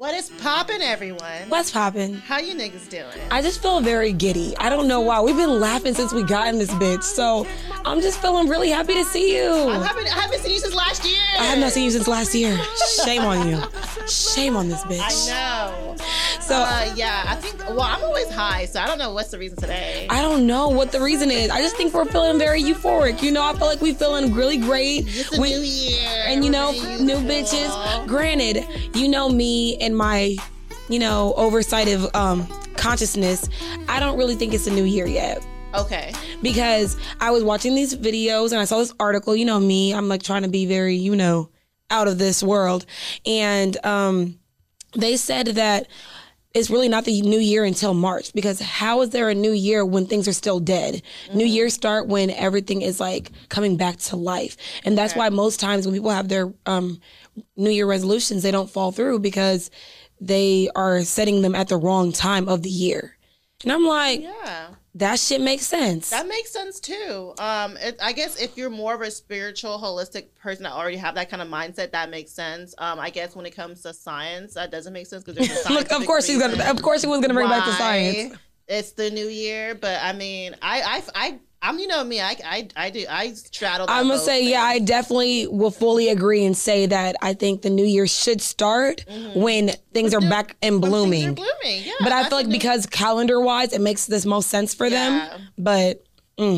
What is poppin', everyone? What's poppin'? How you niggas doing? I just feel very giddy. I don't know why. We've been laughing since we got in this bitch. So I'm just feeling really happy to see you. I haven't seen you since last year. I have not seen you since last year. Shame on you. Shame on this bitch. I know. So yeah, I think, well, I'm always high, so I don't know what's the reason today. I don't know what the reason is. I just think we're feeling very euphoric. You know, I feel like we feeling really great. It's a new year. And you know, new bitches. Granted, you know me and my, you know, oversight of consciousness, I don't really think it's a new year yet. Okay. Because I was watching these videos and I saw this article. You know me, I'm like trying to be very, you know, out of this world. And they said that it's really not the new year until March, because how is there a new year when things are still dead? Mm-hmm. New years start when everything is like coming back to life. And that's why most times when people have their new year resolutions, they don't fall through because they are setting them at the wrong time of the year. And I'm like, yeah, that shit makes sense. That makes sense too. I guess if you're more of a spiritual, holistic person that already have that kind of mindset, that makes sense. I guess when it comes to science, that doesn't make sense because there's a look, of course she's gonna, of course she was gonna bring back the science. It's the new year, but I mean, I'm you know me, I straddle. I'm gonna say things. Yeah, I definitely will fully agree and say that I think the new year should start when things are back and blooming. Yeah, but I feel like because calendar wise, it makes this most sense for them. But I'm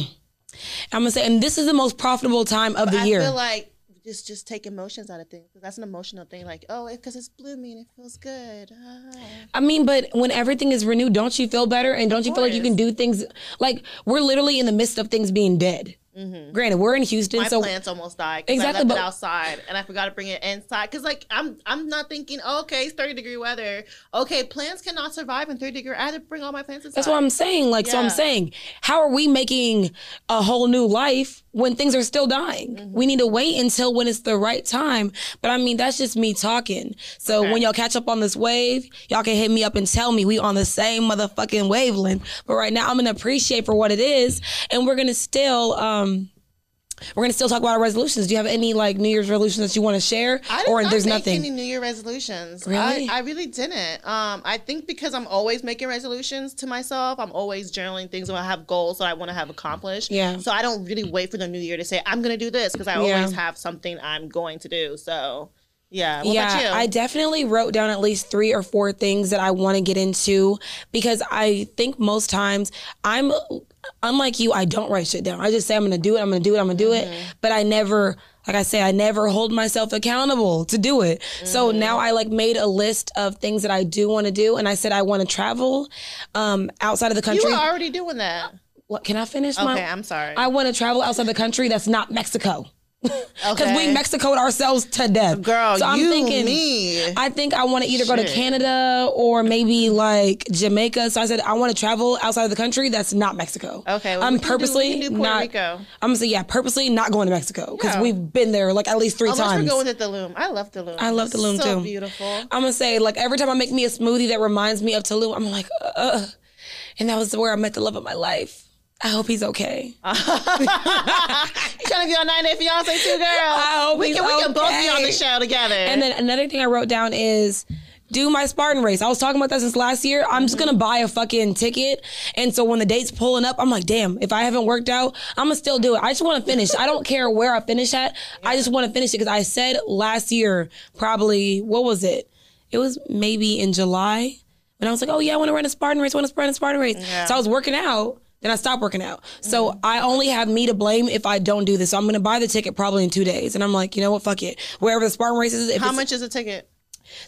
gonna say, and this is the most profitable time of the year. I feel like just take emotions out of things. That's an emotional thing. Like, oh, because it's blooming, it feels good. Ah. I mean, but when everything is renewed, don't you feel better? And don't you feel like you can do things? Like, we're literally in the midst of things being dead. Mm-hmm. Granted, we're in Houston, my plants almost died. Exactly, I left it outside, and I forgot to bring it inside. Because like I'm not thinking, oh, okay, it's 30-degree weather. Okay, plants cannot survive in 30-degree. I had to bring all my plants inside. That's what I'm saying. Like, yeah. So I'm saying, how are we making a whole new life when things are still dying? Mm-hmm. We need to wait until when it's the right time. But I mean, that's just me talking. So when y'all catch up on this wave, y'all can hit me up and tell me we on the same motherfucking wavelength. But right now, I'm gonna appreciate for what it is, and we're gonna still we're gonna still talk about our resolutions. Do you have any like New Year's resolutions that you want to share, or there's nothing? I didn't make any New Year resolutions. Really, I really didn't. I think because I'm always making resolutions to myself. I'm always journaling things when I have goals that I want to have accomplished. Yeah. So I don't really wait for the New Year to say I'm gonna do this because I always have something I'm going to do. So. Yeah. What about you? I definitely wrote down at least 3 or 4 things that I want to get into because I think most times I'm unlike you. I don't write shit down. I just say I'm going to do it. I'm going to do it. I'm going to do it. But I never, like I say, I never hold myself accountable to do it. Mm-hmm. So now I like made a list of things that I do want to do. And I said, I want to travel outside of the country. You were already doing that. What, can I finish my? Okay, I'm sorry. I want to travel outside the country that's not Mexico. Because we Mexico'd ourselves to death. Girl, so I'm thinking, me. I think I want to either go to Canada or maybe like Jamaica. So I said, I want to travel outside of the country that's not Mexico. Okay. Well, I'm purposely Puerto Rico. I'm going to say, purposely not going to Mexico because we've been there like at least 3 times. We're going to Tulum. I love Tulum. I love Tulum too. So beautiful. I'm going to say, like, every time I make me a smoothie that reminds me of Tulum, I'm like, and that was where I met the love of my life. I hope he's okay. You're trying to be on 90 Day Fiance too, girl. I hope he's okay. We can both be on the show together. And then another thing I wrote down is do my Spartan race. I was talking about that since last year. I'm just going to buy a fucking ticket. And so when the date's pulling up, I'm like, damn, if I haven't worked out, I'm going to still do it. I just want to finish. I don't care where I finish at. Yeah. I just want to finish it because I said last year, probably, what was it? It was maybe in July. And I was like, oh, yeah, I want to run a Spartan race. Yeah. So I was working out. Then I stopped working out. So I only have me to blame if I don't do this. So I'm going to buy the ticket probably in 2 days. And I'm like, you know what? Fuck it. Wherever the Spartan race is. How much is a ticket?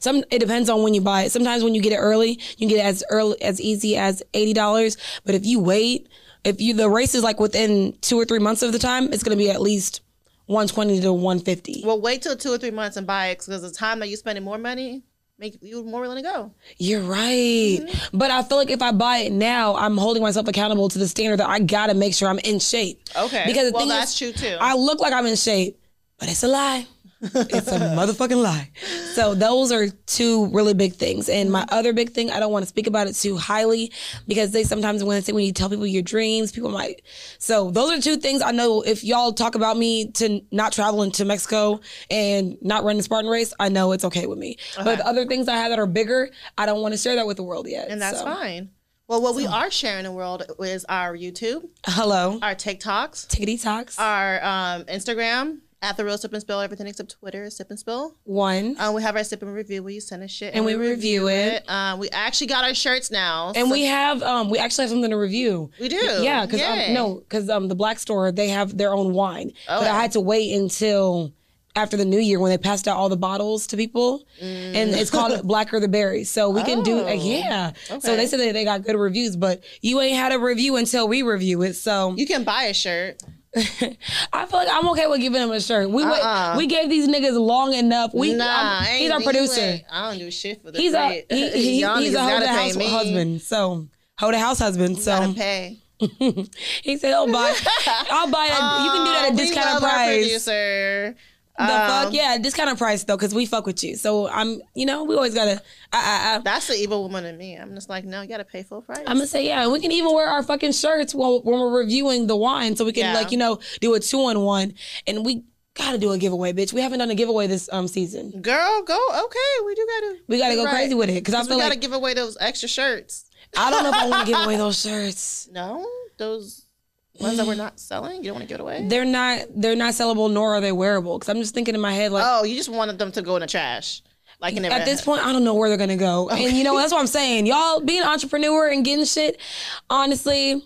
It depends on when you buy it. Sometimes when you get it early, you can get it as easy as $80. But if you wait, the race is like within 2 or 3 months of the time, it's going to be at least $120 to $150. Well, wait till 2 or 3 months and buy it because the time that you're spending more money, make you more willing to go. You're right. Mm-hmm. But I feel like if I buy it now, I'm holding myself accountable to the standard that I got to make sure I'm in shape. Okay. Because the thing is, that's true too. I look like I'm in shape, but it's a lie. It's a motherfucking lie. So those are two really big things. And my other big thing, I don't want to speak about it too highly because they sometimes want to say when you tell people your dreams, people might. So those are two things. I know if y'all talk about me to not traveling to Mexico and not running the Spartan race, I know it's okay with me. Okay. But the other things I have that are bigger, I don't want to share that with the world yet. And that's fine. Well, what we are sharing the world is our YouTube. Hello. Our TikToks. TikToks. Our Instagram. At the Real Sip and Spill, everything except Twitter is Sip and Spill. One. We have our Sip and Review where you send us shit. And we review it. We actually got our shirts now. And so we actually have something to review. We do? Yeah. Because the Black Store, they have their own wine. Oh, but I had to wait until after the new year when they passed out all the bottles to people. Mm. And it's called Blacker the Berry. So we can do it. Yeah. Okay. So they said that they got good reviews, but you ain't had a review until we review it. So you can buy a shirt. I feel like I'm okay with giving him a shirt. We gave these niggas long enough. He's our producer. I don't do shit for this. He's a hoe the house husband. So hoe the house husband. So gotta pay. He said, I'll buy. You can do that at discounted price. Producer. Discounted price though, because we fuck with you. So we always gotta. That's the evil woman in me. I'm just like, no, you gotta pay full price. I'm gonna say, yeah, we can even wear our fucking shirts when we're reviewing the wine, so we can do a 2-on-1, and we gotta do a giveaway, bitch. We haven't done a giveaway this season. Girl, we gotta go crazy with it because I feel like we gotta give away those extra shirts. I don't know if I want to give away those shirts. No, those. Ones that we're not selling? You don't want to give it away? They're not sellable, nor are they wearable. Because I'm just thinking in my head like... Oh, you just wanted them to go in the trash. Like in at this point, I don't know where they're going to go. Okay. And that's what I'm saying. Y'all, being an entrepreneur and getting shit, honestly,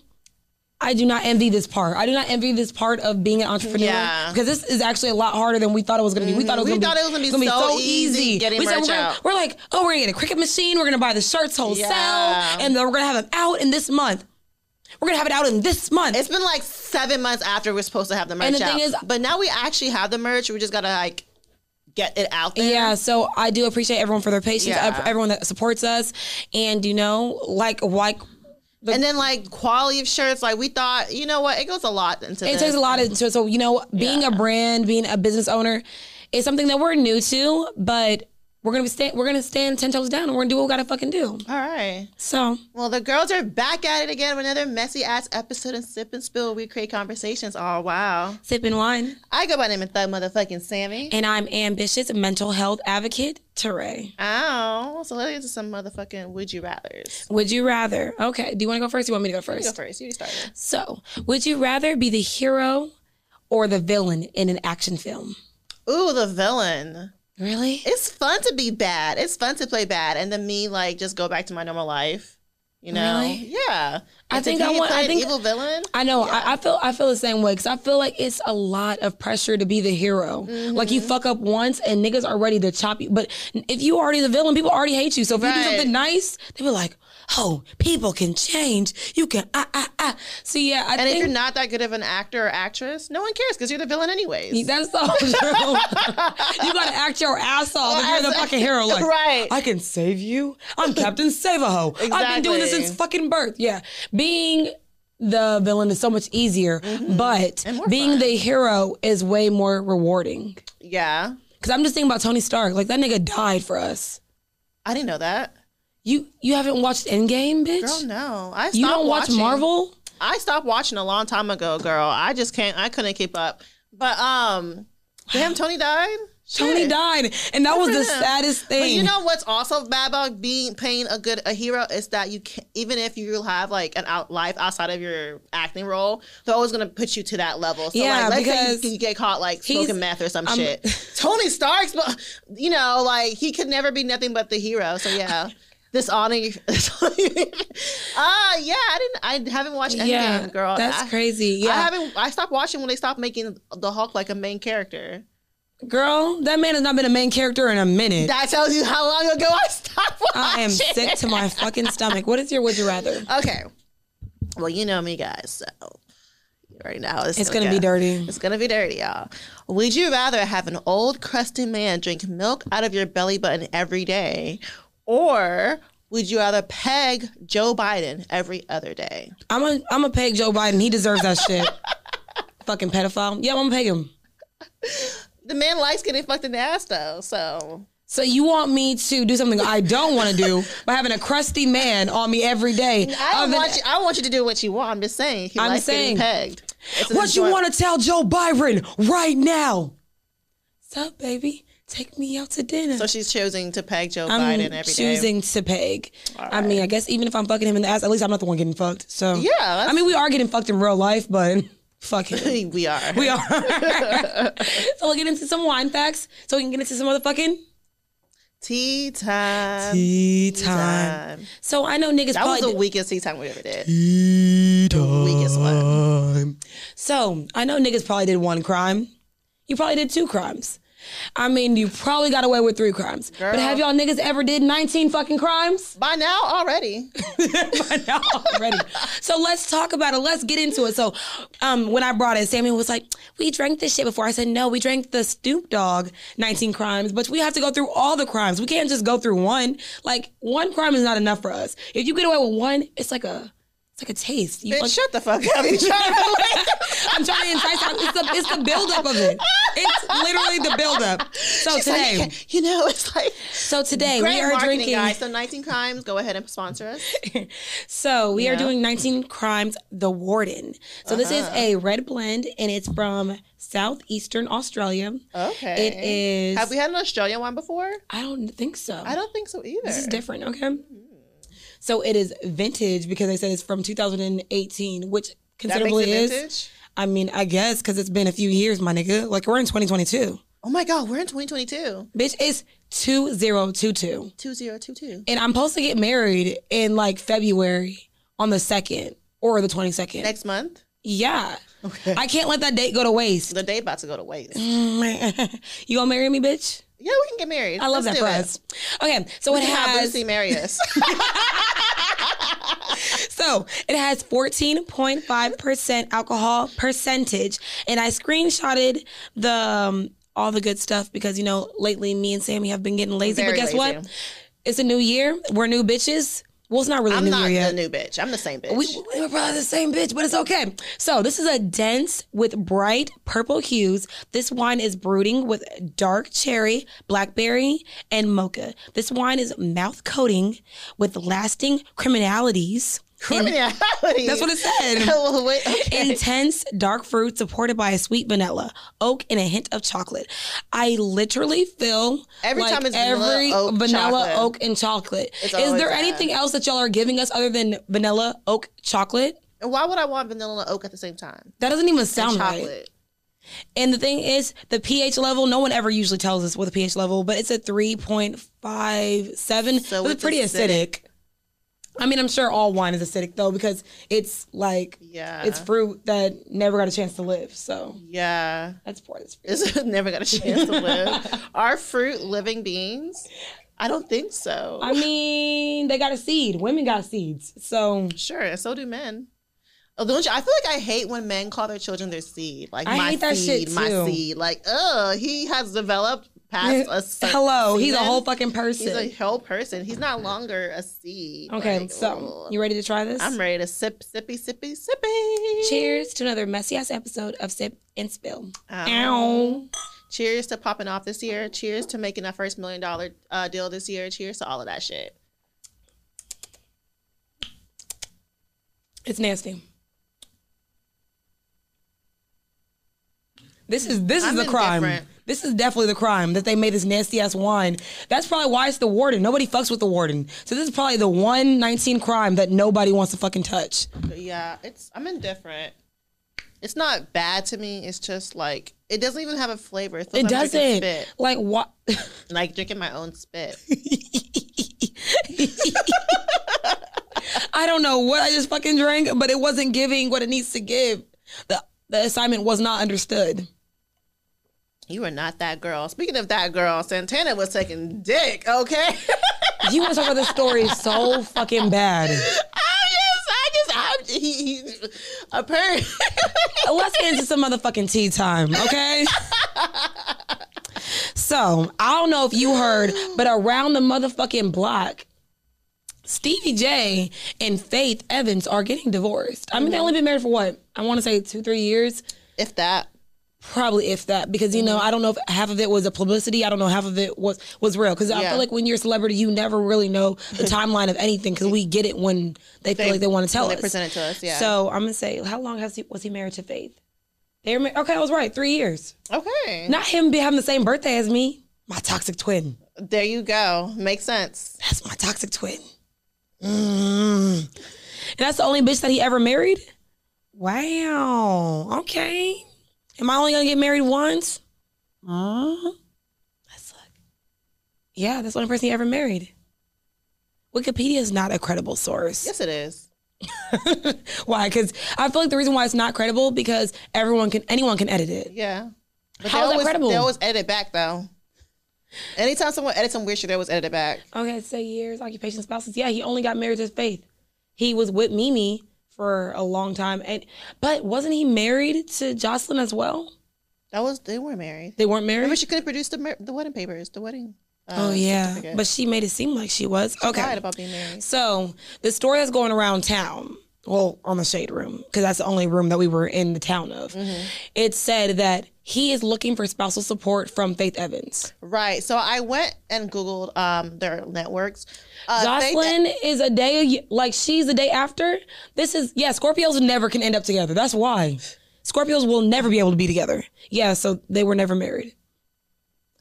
I do not envy this part. I do not envy this part of being an entrepreneur. Yeah. Because this is actually a lot harder than we thought it was going to be. We thought it was going to be so easy. Getting merch out. We're like, we're going to get a Cricut machine. We're going to buy the shirts wholesale. Yeah. And then we're going to have them out in this month. We're going to have it out in this month. It's been like 7 months after we're supposed to have the merch out. And the thing is... But now we actually have the merch. We just got to get it out there. Yeah, so I do appreciate everyone for their patience. Yeah. Everyone that supports us. And, and then quality of shirts, we thought, it goes a lot into this. It takes a lot into... So, being a brand, being a business owner is something that we're new to, but... We're gonna stand 10 toes down, and we're gonna do what we gotta fucking do. All right. So, well, the girls are back at it again with another messy ass episode of Sip and Spill. We create conversations. Oh wow. Sipping wine. I go by the name of Thug Motherfucking Sammy, and I'm ambitious mental health advocate Teray. Oh, so let's get to some motherfucking would you rather's. Would you rather? Okay. Do you want to go first? Or you want me to go first? You go first. You start. So, would you rather be the hero or the villain in an action film? Ooh, the villain. Really? It's fun to be bad. It's fun to play bad. And then me, just go back to my normal life. Really? Yeah. I think evil villain. I know. Yeah. I feel the same way because I feel like it's a lot of pressure to be the hero. Mm-hmm. You fuck up once and niggas are ready to chop you. But if you already the villain, people already hate you. So if you do something nice, they be like, oh, people can change. You can So yeah, I think if you're not that good of an actor or actress, no one cares because you're the villain anyways. That's so true. You gotta act your ass off if you're the fucking hero. Right. I can save you. I'm Captain Save-A-Ho. Exactly. I've been doing this since fucking birth. Yeah. Being the villain is so much easier, but being the hero is way more rewarding. Yeah. Because I'm just thinking about Tony Stark. That nigga died for us. I didn't know that. You haven't watched Endgame, bitch? Girl, no. I stopped watching. You don't watch Marvel? I stopped watching a long time ago, girl. I couldn't keep up. But, damn, Tony died? Tony died, and that was the saddest thing. But you know what's also bad about playing a hero is that you can't, even if you have an life outside of your acting role, they're always gonna put you to that level. So let's say you get caught smoking meth or some shit. Tony Stark's, he could never be nothing but the hero. So yeah. I haven't watched Endgame, girl. That's crazy. Yeah, I stopped watching when they stopped making the Hulk a main character. Girl, that man has not been a main character in a minute. That tells you how long ago I stopped watching. I am sick to my fucking stomach. What is your would you rather? Okay. Well, you know me, guys, so right now it's going to be dirty. It's going to be dirty, y'all. Would you rather have an old, crusty man drink milk out of your belly button every day, or would you rather peg Joe Biden every other day? I'm a peg Joe Biden. He deserves that shit. Fucking pedophile. Yeah, I'm going to peg him. The man likes getting fucked in the ass, though, so... So you want me to do something I don't want to do by having a crusty man on me every day? I want you to do what you want. I'm just saying. He likes getting pegged. What you want to tell Joe Biden right now? What's up, baby? Take me out to dinner. So she's choosing to peg Joe Biden every day. I'm choosing to peg. Right. I mean, I guess even if I'm fucking him in the ass, at least I'm not the one getting fucked. So yeah, I mean, we are getting fucked in real life, but... Fuck him. We are. So we'll get into some wine facts so we can get into some motherfucking tea time. So I know niggas. That was the weakest tea time we ever did. Tea time. The weakest one. So I know niggas probably did one crime. You probably did two crimes. I mean, you probably got away with three crimes. Girl. But have y'all niggas ever did 19 fucking crimes? By now already. So let's talk about it. Let's get into it. So when I brought it, Samuel was like, we drank this shit before. I said, no, we drank the Snoop Dogg 19 crimes, but we have to go through all the crimes. We can't just go through one. Like, one crime is not enough for us. If you get away with one, it's like a... It's like a taste. You bitch, shut the fuck up. I'm trying to entice out. It's the buildup of it. It's literally the buildup. So she's today, like, you know, it's like. So today we are drinking. Guys. So 19 Crimes, go ahead and sponsor us. So we are doing 19 Crimes, The Warden. So this is a red blend and it's from Southeastern Australia. Okay. It is. Have we had an Australian one before? I don't think so. I don't think so either. This is different. Okay. Mm-hmm. So it is vintage because they said it's from 2018, which considerably that makes it is. Vintage? I mean, I guess because it's been a few years, my nigga. Like, we're in 2022. Oh my God, we're in 2022. Bitch, it's 2022. 2022. And I'm supposed to get married in like February on the 2nd or the 22nd. Next month? Yeah. Okay. I can't let that date go to waste. The date about to go to waste. You gonna marry me, bitch? Yeah, we can get married. I love that prize. Okay, so it has... Lucy marry us. So it has 14.5% alcohol percentage. And I screenshotted the all the good stuff because, you know, lately me and Sammy have been getting lazy. But guess what? It's a new year. We're new bitches. Well, it's not really new year yet. I'm not the new bitch. I'm the same bitch. We're probably the same bitch, but it's okay. So this is a dense with bright purple hues. This wine is brooding with dark cherry, blackberry, and mocha. This wine is mouth coating with lasting criminalities. Criminality. That's what it said. Well, wait, okay. Intense dark fruit supported by a sweet vanilla, oak, and a hint of chocolate. I literally feel every like time it's every vanilla, oak, and chocolate. Is there anything else that y'all are giving us other than vanilla, oak, chocolate? And why would I want vanilla and oak at the same time? That doesn't even sound right. And the thing is, the pH level, no one ever usually tells us what the pH level, but it's a 3.57. So it's pretty acidic. I mean, I'm sure all wine is acidic, though, because it's like, it's fruit that never got a chance to live. So, yeah, that's poor. It never got a chance to live. Are fruit living beings? I don't think so. I mean, they got a seed. Women got seeds. So, sure. So do men. Don't you, I feel like I hate when men call their children their seed. Like, I hate that shit too. My seed. Like, he has developed past a season. Hello, he's a whole fucking person. He's a whole person. He's not longer a seed. Okay, like, so you ready to try this? I'm ready to sip, sippy, sippy, sippy. Cheers to another messy-ass episode of Sip and Spill. Ow. Cheers to popping off this year. Cheers to making our first $1 million deal this year. Cheers to all of that shit. It's nasty. This is the crime. This is definitely the crime that they made this nasty ass wine. That's probably why it's the warden. Nobody fucks with the warden. So this is probably the 19 crime that nobody wants to fucking touch. Yeah, I'm indifferent. It's not bad to me. It's just like it doesn't even have a flavor. It doesn't. Spit. Like what? Like drinking my own spit. I don't know what I just fucking drank, but it wasn't giving what it needs to give. The assignment was not understood. You are not that girl. Speaking of that girl, Santana was taking dick, okay? You want to talk about this story so fucking bad. Apparently. Let's get into some motherfucking tea time, okay? So, I don't know if you heard, but around the motherfucking block, Stevie J and Faith Evans are getting divorced. I mean, they've only been married for what? I want to say 2-3 years. If that. Probably if that, because, you know, I don't know if half of it was a publicity. I don't know half of it was real. Because I feel like when you're a celebrity, you never really know the timeline of anything, because we get it when they feel like they want to tell us. They present it to us, yeah. So I'm going to say, how long was he married to Faith? Okay, I was right. 3 years. Okay. Not him having the same birthday as me. My toxic twin. There you go. Makes sense. That's my toxic twin. And that's the only bitch that he ever married? Wow. Okay. Am I only going to get married once? That's like, yeah, that's the only person he ever married. Wikipedia is not a credible source. Yes, it is. Why? Because I feel like the reason why it's not credible, because anyone can edit it. Yeah. But how is that credible? They always edit back, though. Anytime someone edits some weird shit, they always edit it back. Okay, so years, occupation, spouses. Yeah, he only got married to Faith. He was with Mimi for a long time, but wasn't he married to Jocelyn as well? They weren't married. They weren't married. Remember, she couldn't produce the wedding papers, the wedding. Oh yeah, but she made it seem like she was. She lied about being married. So the story that's going around town, well, on the Shade Room, because that's the only room that we were in the town of. Mm-hmm. It said that he is looking for spousal support from Faith Evans. Right. So I went and Googled their networks. Jocelyn is a day, like she's the day after. This is, yeah, Scorpios never can end up together. That's why. Scorpios will never be able to be together. Yeah, so they were never married.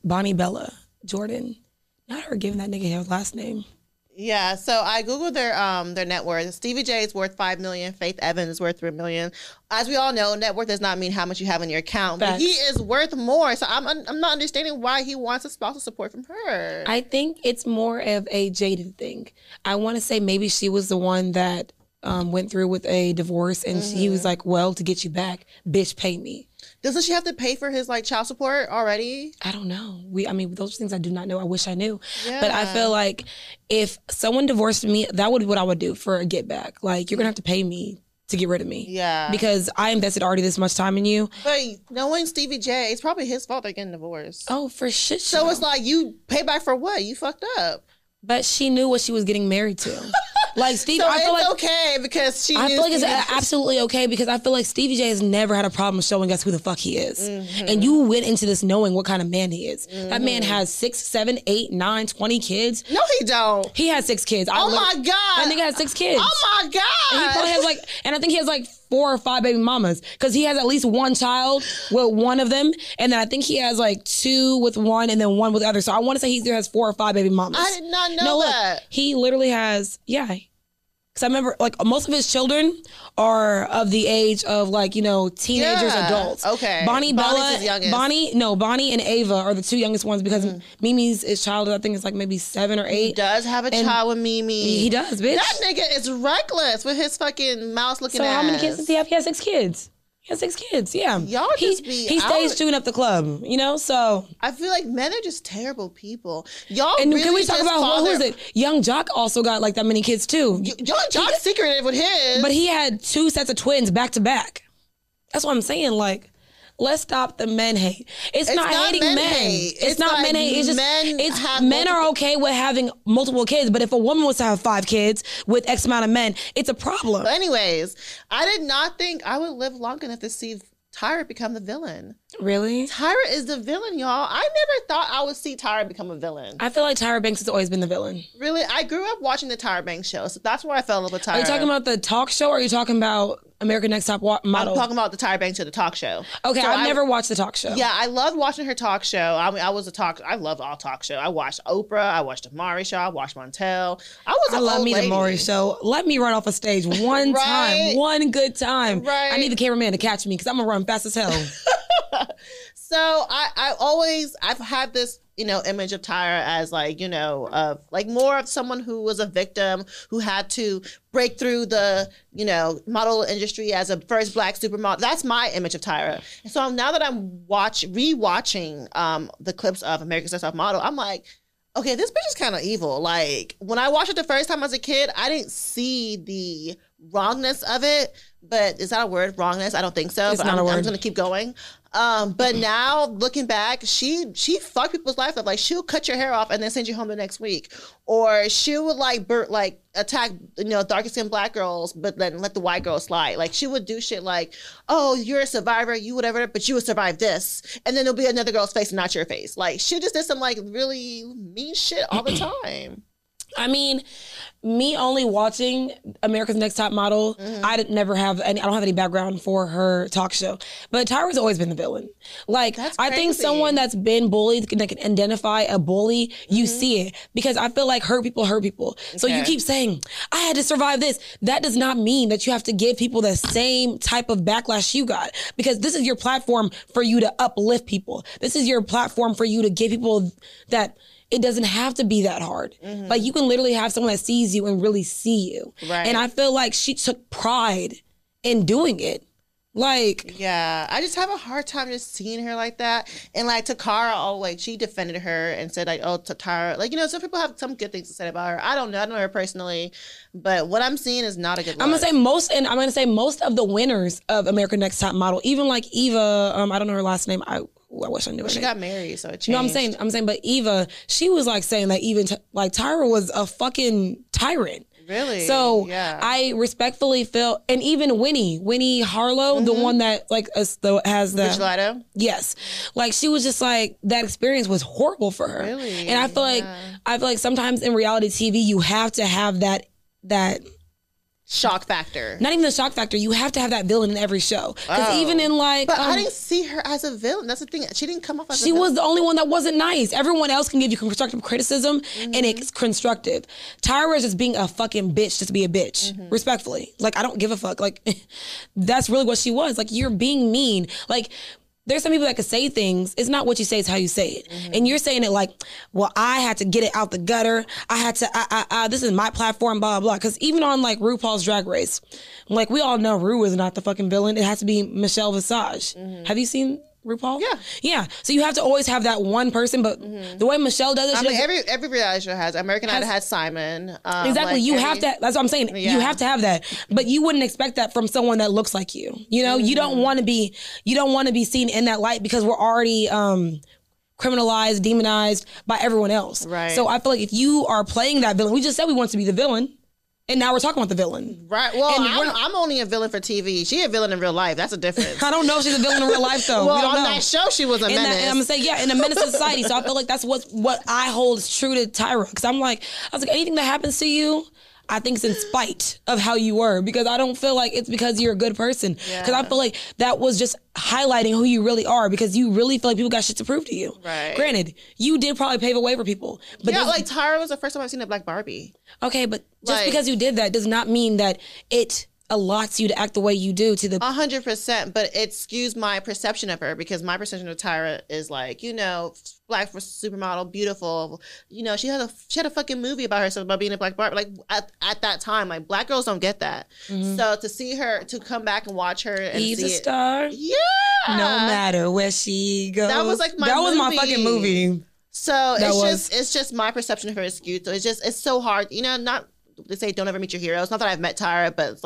Bonnie Bella, Jordan. Not her giving that nigga his last name. Yeah, so I Googled their net worth. Stevie J is worth $5 million. Faith Evans is worth $3 million. As we all know, net worth does not mean how much you have in your account. Facts. But he is worth more. So I'm not understanding why he wants a spousal support from her. I think it's more of a jaded thing. I want to say maybe she was the one that went through with a divorce, and he was like, well, to get you back, bitch, pay me. Doesn't she have to pay for his child support already? I don't know. I mean, those things I do not know. I wish I knew. Yeah. But I feel like if someone divorced me, that would be what I would do for a get back. Like, you're going to have to pay me to get rid of me. Yeah. Because I invested already this much time in you. But knowing Stevie J, it's probably his fault they're getting divorced. Oh, for shit. So it's like, you pay back for what? You fucked up. But she knew what she was getting married to. Like Stevie, so I feel like okay because she. I feel like it's absolutely okay, because I feel like Stevie J has never had a problem showing us who the fuck he is, and you went into this knowing what kind of man he is. That man has 6, 7, 8, 9, 20 kids. No, he don't. He has 6 kids. Oh my god, that nigga has 6 kids. Oh my god, and he probably has and I think he has 4 or 5 baby mamas, because he has at least one child with one of them, and then I think he has 2 with one and then one with the other. So I want to say he has 4 or 5 baby mamas. I did not know that. Look, he literally has because I remember most of his children are of the age of teenagers, adults. Okay, Bonnie and Ava are the 2 youngest ones, because Mimi's child I think is maybe 7 or 8. He does have a child with Mimi. He does, bitch. That nigga is reckless with his fucking mouse looking. So ass. How many kids does he have? He has 6 kids. He has 6 kids. Yeah, y'all just he stays shooting up the club. You know, so I feel like men are just terrible people. Y'all and really can we talk about who is it? Young Jock also got that many kids too. Young Jock's secretive with his, but he had 2 sets of twins back to back. That's what I'm saying. Let's stop the men hate. It's not hating men. It's not men hate. It's just men are okay with having multiple kids, but if a woman was to have 5 kids with X amount of men, it's a problem. But anyways, I did not think I would live long enough to see Tyra become the villain. Really? Tyra is the villain, y'all. I never thought I would see Tyra become a villain. I feel like Tyra Banks has always been the villain. Really? I grew up watching the Tyra Banks show, so that's where I fell in love with Tyra. Are you talking about the talk show, or are you talking about American Next Top Model? I'm talking about the Tyra Banks show, the talk show. Okay, so I've never watched the talk show. Yeah, I loved watching her talk show. I mean, I loved all talk show. I watched Oprah. I watched the Maury show. I watched Montel. I love me the Maury show. Let me run off a stage one time, one good time. Right. I need the cameraman to catch me, because I'm gonna run fast as hell. So I've had this, image of Tyra as more of someone who was a victim, who had to break through the, model industry as a first black supermodel. That's my image of Tyra. And so now that I'm rewatching the clips of America's Next Top Model, I'm like, okay, this bitch is kind of evil. When I watched it the first time as a kid, I didn't see the wrongness of it, but is that a word? Wrongness? I don't think so. It's but not I'm, a word. I'm just gonna keep going. But now looking back, she fucked people's life up. Like she'll cut your hair off and then send you home the next week, or she would like attack darker skinned black girls, but then let the white girls slide. Like she would do shit like, oh, you're a survivor, you whatever, but you would survive this, and then it'll be another girl's face and not your face. Like she just did some like really mean shit all the time. I mean, me only watching America's Next Top Model, I don't have any background for her talk show. But Tyra's always been the villain. Like, I think someone that's been bullied that can identify a bully, you see it. Because I feel like hurt people hurt people. Okay. So you keep saying, I had to survive this. That does not mean that you have to give people the same type of backlash you got. Because this is your platform for you to uplift people. This is your platform for you to give people that... It doesn't have to be that hard. Mm-hmm. Like, you can literally have someone that sees you and really see you. Right. And I feel like she took pride in doing it. Like... Yeah. I just have a hard time just seeing her like that. And, like, Takara, she defended her and said, like, oh, Takara... Like, some people have some good things to say about her. I don't know. I don't know her personally. But what I'm seeing is not a good look. I'm going to say most of the winners of American Next Top Model, even, like, Eva... I don't know her last name. I wish I knew. Well, she got married, so it changed. You know what I'm saying? But Eva, she was saying that even Tyra was a fucking tyrant. Really? So yeah. I respectfully feel, and even Winnie Harlow, the one that has the Vigilante? Yes, she was just that experience was horrible for her. Really? And I feel like sometimes in reality TV you have to have that. Shock factor. Not even the shock factor. You have to have that villain in every show. Because even in But I didn't see her as a villain. That's the thing. She didn't come off as a villain. She was the only one that wasn't nice. Everyone else can give you constructive criticism, and it's constructive. Tyra is just being a fucking bitch just to be a bitch. Mm-hmm. Respectfully. I don't give a fuck. That's really what she was. You're being mean. There's some people that could say things. It's not what you say, it's how you say it. Mm-hmm. And you're saying it well, I had to get it out the gutter. I had to, this is my platform, blah, blah, blah. Because even on RuPaul's Drag Race, we all know Ru is not the fucking villain. It has to be Michelle Visage. Mm-hmm. Have you seen RuPaul? Yeah. Yeah. So you have to always have that one person, but the way Michelle does it... every reality show has. American Idol has Simon. Exactly. Have to... That's what I'm saying. Yeah. You have to have that. But you wouldn't expect that from someone that looks like you. You don't want to be... You don't want to be seen in that light because we're already... criminalized, demonized by everyone else. Right. So I feel like if you are playing that villain... We just said we want to be the villain. And now we're talking about the villain. Right. Well, I'm only a villain for TV. She a villain in real life. That's a difference. I don't know if she's a villain in real life, though. Well, that show, she was a menace. And I'm going to say, in a menace to society. So I feel like that's what I hold is true to Tyra. Because I was like, anything that happens to you, I think it's in spite of how you were. Because I don't feel like it's because you're a good person. Because I feel like that was just highlighting who you really are. Because you really feel like people got shit to prove to you. Right. Granted, you did probably pave a way for people. But Tyra was the first time I've seen a black Barbie. Okay, but... Just because you did that does not mean that it allots you to act the way you do to the... 100%, but it skews my perception of her because my perception of Tyra is black supermodel, beautiful. She had a fucking movie about herself about being a black Barbie. At that time, black girls don't get that. Mm-hmm. So to see her, to come back and watch her and see a star. Yeah! No matter where she goes. That was my fucking movie. So it's just my perception of her is skewed. So it's so hard, not... They say don't ever meet your heroes. Not that I've met Tyra, but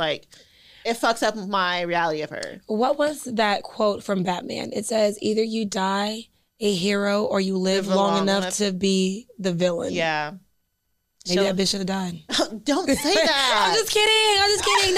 it fucks up my reality of her. What was that quote from Batman? It says, either you die a hero or you live long enough to be the villain. Yeah. Maybe that bitch should have died. Don't say that. I'm just kidding.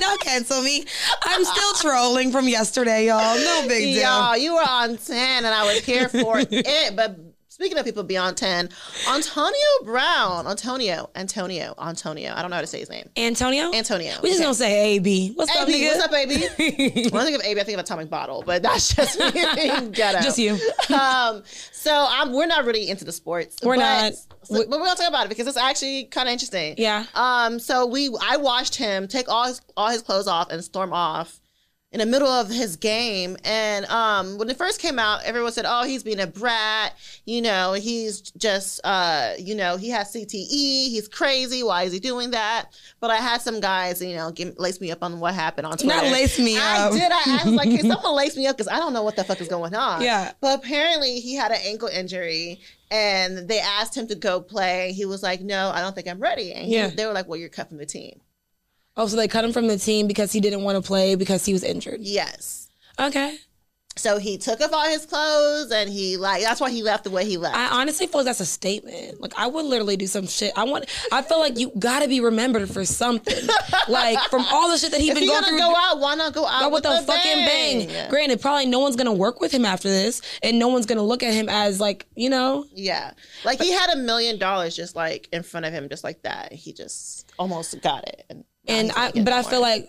Don't cancel me. I'm still trolling from yesterday, y'all. No big deal. Y'all, you were on 10 and I was here for it, but... Speaking of people beyond 10, Antonio Brown. Antonio. I don't know how to say his name. Antonio. We're just going to say A.B. What's up, nigga? What's up, A.B.? When I think of A.B., I think of Atomic Bottle, but that's just me being ghetto. Just you. We're not really into the sports. We're not. But we're going to talk about it because it's actually kind of interesting. Yeah. I watched him take all his clothes off and storm off in the middle of his game. And when it first came out, everyone said, oh, he's being a brat. He's just, he has CTE. He's crazy. Why is he doing that? But I had some guys, lace me up on what happened on Twitter. Not lace me up. I did. I was like, can someone lace me up? Because I don't know what the fuck is going on. Yeah. But apparently he had an ankle injury. And they asked him to go play. He was like, no, I don't think I'm ready. And they were like, well, you're cut from the team. Oh, so they cut him from the team because he didn't want to play because he was injured. Yes. Okay. So he took off all his clothes and he like, that's why he left the way he left. I honestly feel like that's a statement. Like I would literally do some shit. I feel like you gotta be remembered for something. Like from all the shit that he's been going through. If you gotta go out, why not go out with a fucking bang? Yeah. Granted, probably no one's gonna work with him after this and no one's gonna look at him as like, you know. Yeah. Like but, he had $1 million just like in front of him, just like that. He just almost got it. I feel like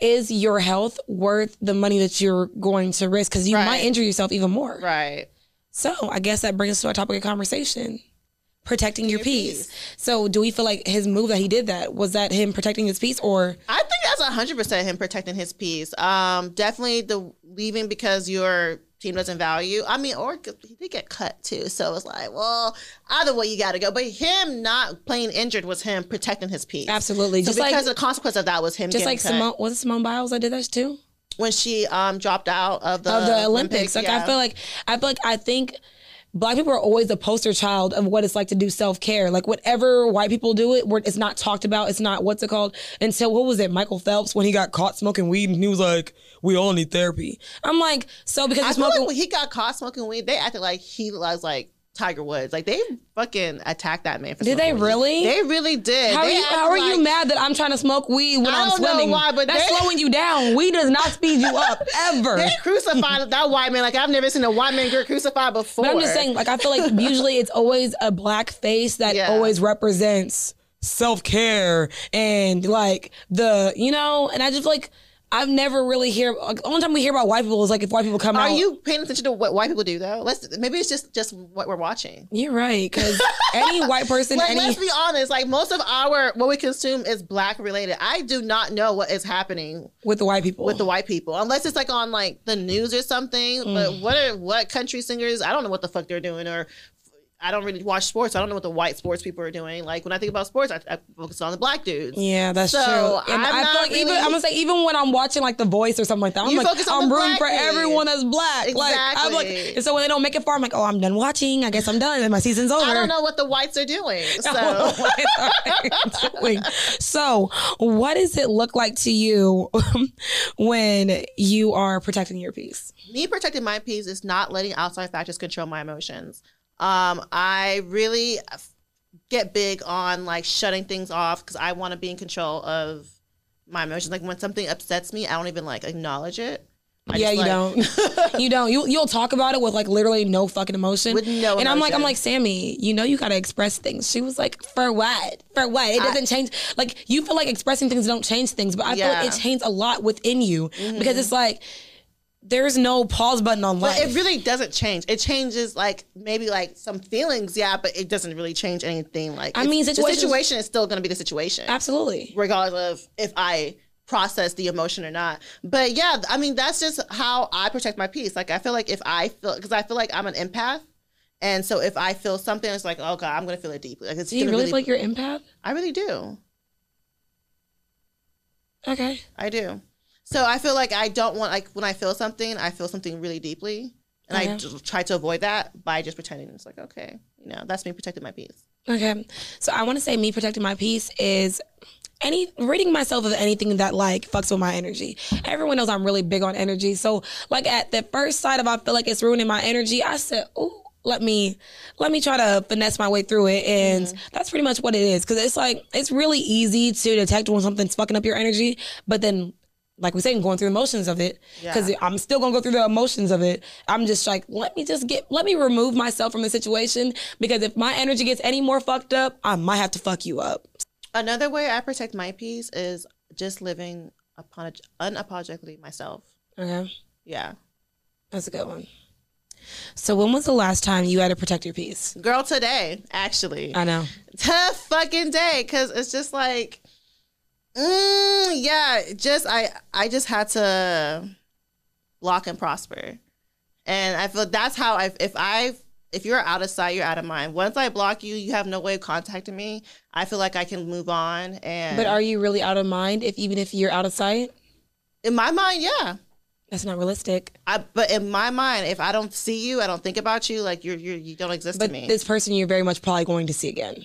is your health worth the money that you're going to risk? Because you might injure yourself even more. Right. So I guess that brings us to our topic of conversation, protecting your peace. So do we feel like his move that he did that, was that him protecting his peace or? I think that's 100% him protecting his peace. Definitely the leaving because your team doesn't value. I mean, or he did get cut too. So it's like, well, either way you got to go. But him not playing injured was him protecting his peace. Absolutely. So just because like, the consequence of that was him getting cut. Simone, was it Simone Biles that did that too? When she dropped out of the Olympics. Like, yeah. I think Black people are always the poster child of what it's like to do self-care. Like whatever white people do it, it's not talked about. It's not, what's it called? Until, what was it? Michael Phelps, when he got caught smoking weed and he was like, we all need therapy. I'm like, so because he's smoking. Like when he got caught smoking weed, they acted like he was like Tiger Woods. Like they fucking attacked that man for smoking. Did they really? They really did. How are you mad that I'm trying to smoke weed when I'm swimming? I don't know why, but that's slowing you down. Weed does not speed you up ever. They crucified that white man. Like I've never seen a white man get crucified before. But I'm just saying, like I feel like usually it's always a black face that always represents self-care and like the, you know, and I just like I've never really heard. Like, the only time we hear about white people is like if white people come out. Are you paying attention to what white people do though? Maybe it's just what we're watching. You're right, because any white person. Like, let's be honest. Like most of what we consume is black related. I do not know what is happening with the white people. Unless it's like on like the news or something. But what country singers? I don't know what the fuck they're doing or. I don't really watch sports. I don't know what the white sports people are doing. Like when I think about sports, I focus on the black dudes. Yeah, that's true. And I feel like really, I'm gonna say even when I'm watching like The Voice or something like that, I'm like I'm rooting for everyone that's black. Exactly. Like I'm like, and so when they don't make it far, I'm like, oh, I'm done watching. I guess I'm done. And my season's over. I don't know what the whites are doing. So so what does it look like to you when you are protecting your peace? Me protecting my peace is not letting outside factors control my emotions. I really get big on like shutting things off because I want to be in control of my emotions. Like when something upsets me, I don't even like acknowledge it. You don't. You'll talk about it with like literally no fucking emotion. With no emotion. And I'm like, Sammy, you know you gotta express things. She was like, for what? For what? It doesn't change. Like you feel like expressing things don't change things, but I feel like it changes a lot within you because it's like. There's no pause button on life. But it really doesn't change. It changes like maybe like some feelings, but it doesn't really change anything. Like I mean, the situation is still going to be the situation. Absolutely. Regardless of if I process the emotion or not. But yeah, I mean, that's just how I protect my peace. Like I feel like because I feel like I'm an empath. And so if I feel something, it's like, oh God, I'm going to feel it deeply. Like, do you really feel like you're an empath? I really do. Okay. I do. So I feel like I don't want, like, when I feel something really deeply. And I try to avoid that by just pretending. It's like, okay, you know, that's me protecting my peace. Okay. So I want to say me protecting my peace is ridding myself of anything that, like, fucks with my energy. Everyone knows I'm really big on energy. So, like, at the first sight of I feel like it's ruining my energy, I said, ooh. Let me try to finesse my way through it. And that's pretty much what it is. Because it's, like, it's really easy to detect when something's fucking up your energy. But then, like we said, going through the emotions of it, because I'm still going to go through the emotions of it. I'm just like, let me remove myself from the situation, because if my energy gets any more fucked up, I might have to fuck you up. Another way I protect my peace is just living unapologetically myself. Okay. Yeah. That's a good one. So when was the last time you had to protect your peace? Girl, today, actually. I know. Tough fucking day, because it's just like... I just had to block and prosper. And I feel that's how if you're out of sight, you're out of mind. Once I block you, you have no way of contacting me. I feel like I can move on. But are you really out of mind even if you're out of sight? In my mind, yeah. That's not realistic. But in my mind, if I don't see you, I don't think about you, like you don't exist to me. This person you're very much probably going to see again.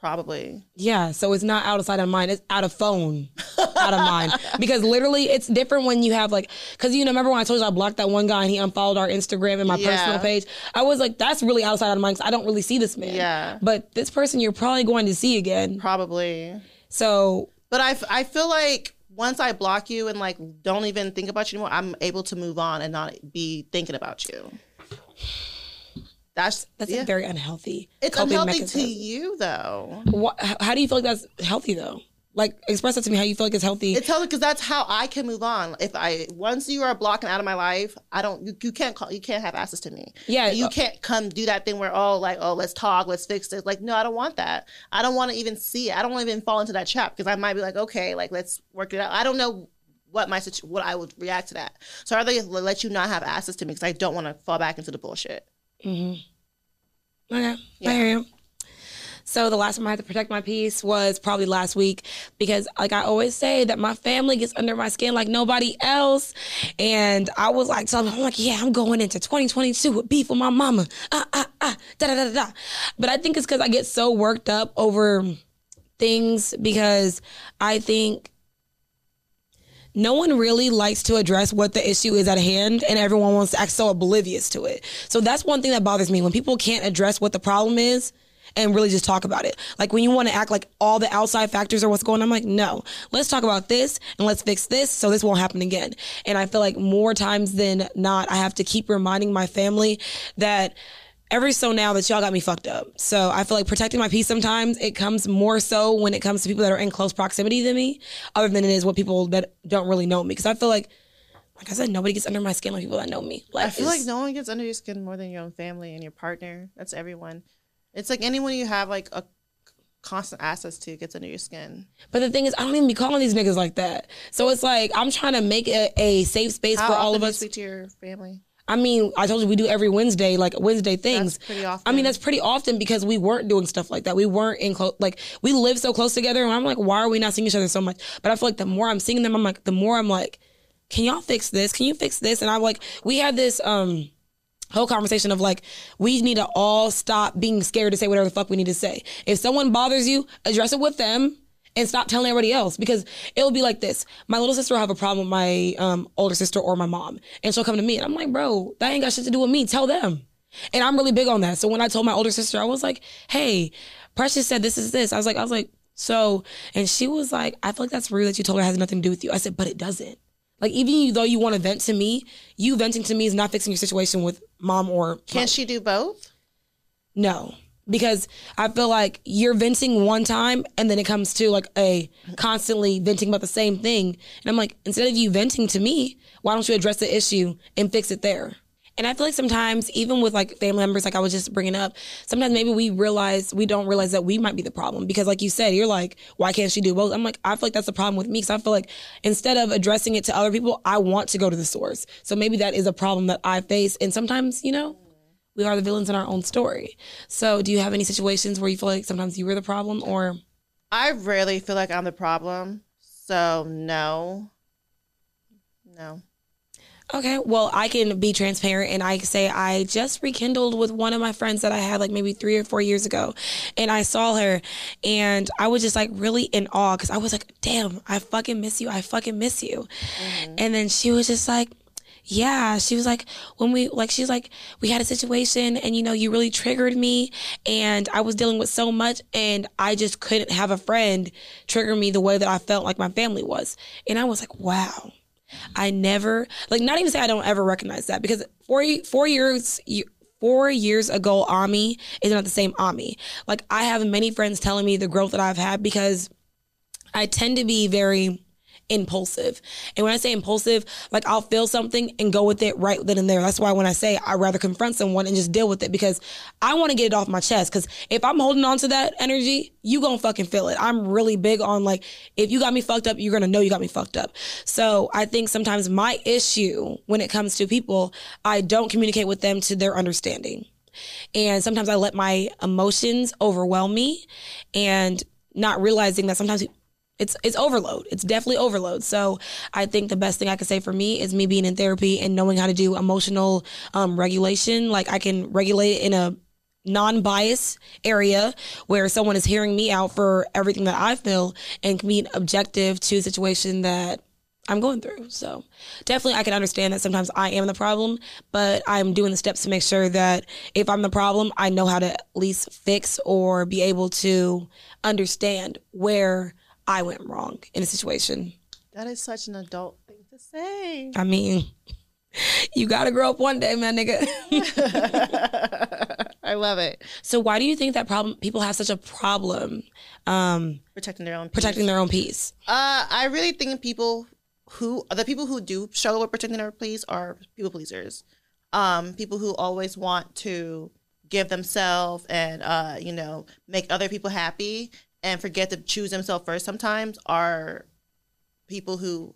Probably. Yeah, so it's not outside of mind. It's out of phone, out of mind. Because literally, it's different when you have, like, because, you know, remember when I told you I blocked that one guy and he unfollowed our Instagram and my personal page? I was like, that's really outside of mind because I don't really see this man. Yeah. But this person you're probably going to see again. Probably. So. But I feel like once I block you and, like, don't even think about you anymore, I'm able to move on and not be thinking about you. That's yeah. Very unhealthy. It's unhealthy mechanism. To you, though. How do you feel like that's healthy, though? Like, express that to me, how you feel like it's healthy. It's healthy because that's how I can move on. If once you are blocking out of my life, I don't. You can't have access to me. Yeah, you can't come do that thing where let's talk, let's fix it. Like, no, I don't want that. I don't want to even see it. I don't want to even fall into that trap because I might be like, okay, like let's work it out. I don't know what I would react to that. So I'd rather let you not have access to me because I don't want to fall back into the bullshit. Mm-hmm. Okay, yeah. I hear you. So the last time I had to protect my peace was probably last week because, like I always say, that my family gets under my skin like nobody else. And I was like, telling them, I'm like, yeah, I'm going into 2022 with beef with my mama. Da da da da. But I think it's because I get so worked up over things because I think no one really likes to address what the issue is at hand, and everyone wants to act so oblivious to it. So that's one thing that bothers me, when people can't address what the problem is and really just talk about it. Like, when you want to act like all the outside factors are what's going on, I'm like, no, let's talk about this and let's fix this so this won't happen again. And I feel like more times than not, I have to keep reminding my family that every so now that y'all got me fucked up. So I feel like protecting my peace sometimes, it comes more so when it comes to people that are in close proximity to me, other than it is with people that don't really know me. Because I feel like I said, nobody gets under my skin like people that know me. Like, I feel like no one gets under your skin more than your own family and your partner. That's everyone. It's like anyone you have like a constant access to gets under your skin. But the thing is, I don't even be calling these niggas like that. So it's like, I'm trying to make a safe space for all of us. How often do you speak to your family? I mean, I told you we do every Wednesday, like Wednesday things. That's pretty often. I mean, that's pretty often because we weren't doing stuff like that. We weren't in close, like we live so close together. And I'm like, why are we not seeing each other so much? But I feel like the more I'm seeing them, I'm like, the more I'm like, can y'all fix this? Can you fix this? And I'm like, we had this whole conversation of like, we need to all stop being scared to say whatever the fuck we need to say. If someone bothers you, address it with them. And stop telling everybody else, because it'll be like this. My little sister will have a problem with my older sister or my mom. And she'll come to me. And I'm like, bro, that ain't got shit to do with me. Tell them. And I'm really big on that. So when I told my older sister, I was like, hey, Precious said this is this. I was like, so. And she was like, I feel like that's rude that you told her it has nothing to do with you. I said, but it doesn't. Like, even though you want to vent to me, you venting to me is not fixing your situation with mom or mom. Can she do both? No. Because I feel like you're venting one time and then it comes to like a constantly venting about the same thing. And I'm like, instead of you venting to me, why don't you address the issue and fix it there? And I feel like sometimes even with like family members, like I was just bringing up, sometimes maybe we don't realize that we might be the problem. Because like you said, you're like, why can't she do both? I'm like, I feel like that's the problem with me. Because I feel like instead of addressing it to other people, I want to go to the source. So maybe that is a problem that I face. And sometimes, you know, we are the villains in our own story. So do you have any situations where you feel like sometimes you were the problem or? I rarely feel like I'm the problem. So no. Okay. Well, I can be transparent and I say I just rekindled with one of my friends that I had like maybe 3 or 4 years ago. And I saw her and I was just like really in awe because I was like, damn, I fucking miss you. I fucking miss you. Mm-hmm. And then she was just like, yeah, she was like, we had a situation and, you know, you really triggered me and I was dealing with so much and I just couldn't have a friend trigger me the way that I felt like my family was. And I was like, wow, I never, like, not even say I don't ever recognize that, because 4 years ago, Ami is not the same Ami. Like, I have many friends telling me the growth that I've had because I tend to be very impulsive. And when I say impulsive, like, I'll feel something and go with it right then and there. That's why when I say I'd rather confront someone and just deal with it, because I want to get it off my chest. Because if I'm holding on to that energy, you gonna fucking feel it. I'm really big on like, if you got me fucked up, you're gonna know you got me fucked up. So I think sometimes my issue when it comes to people, I don't communicate with them to their understanding. And sometimes I let my emotions overwhelm me and not realizing that sometimes it's overload. It's definitely overload. So I think the best thing I can say for me is me being in therapy and knowing how to do emotional regulation. Like, I can regulate it in a non-biased area where someone is hearing me out for everything that I feel and can be objective to a situation that I'm going through. So definitely I can understand that sometimes I am the problem, but I'm doing the steps to make sure that if I'm the problem, I know how to at least fix or be able to understand where I went wrong in a situation. That is such an adult thing to say. I mean, you gotta grow up one day, man, nigga. I love it. So why do you think that people have such a problem protecting their own peace? I really think the people who do struggle with protecting their peace are people pleasers. People who always want to give themselves and make other people happy and forget to choose themselves first. Sometimes are people who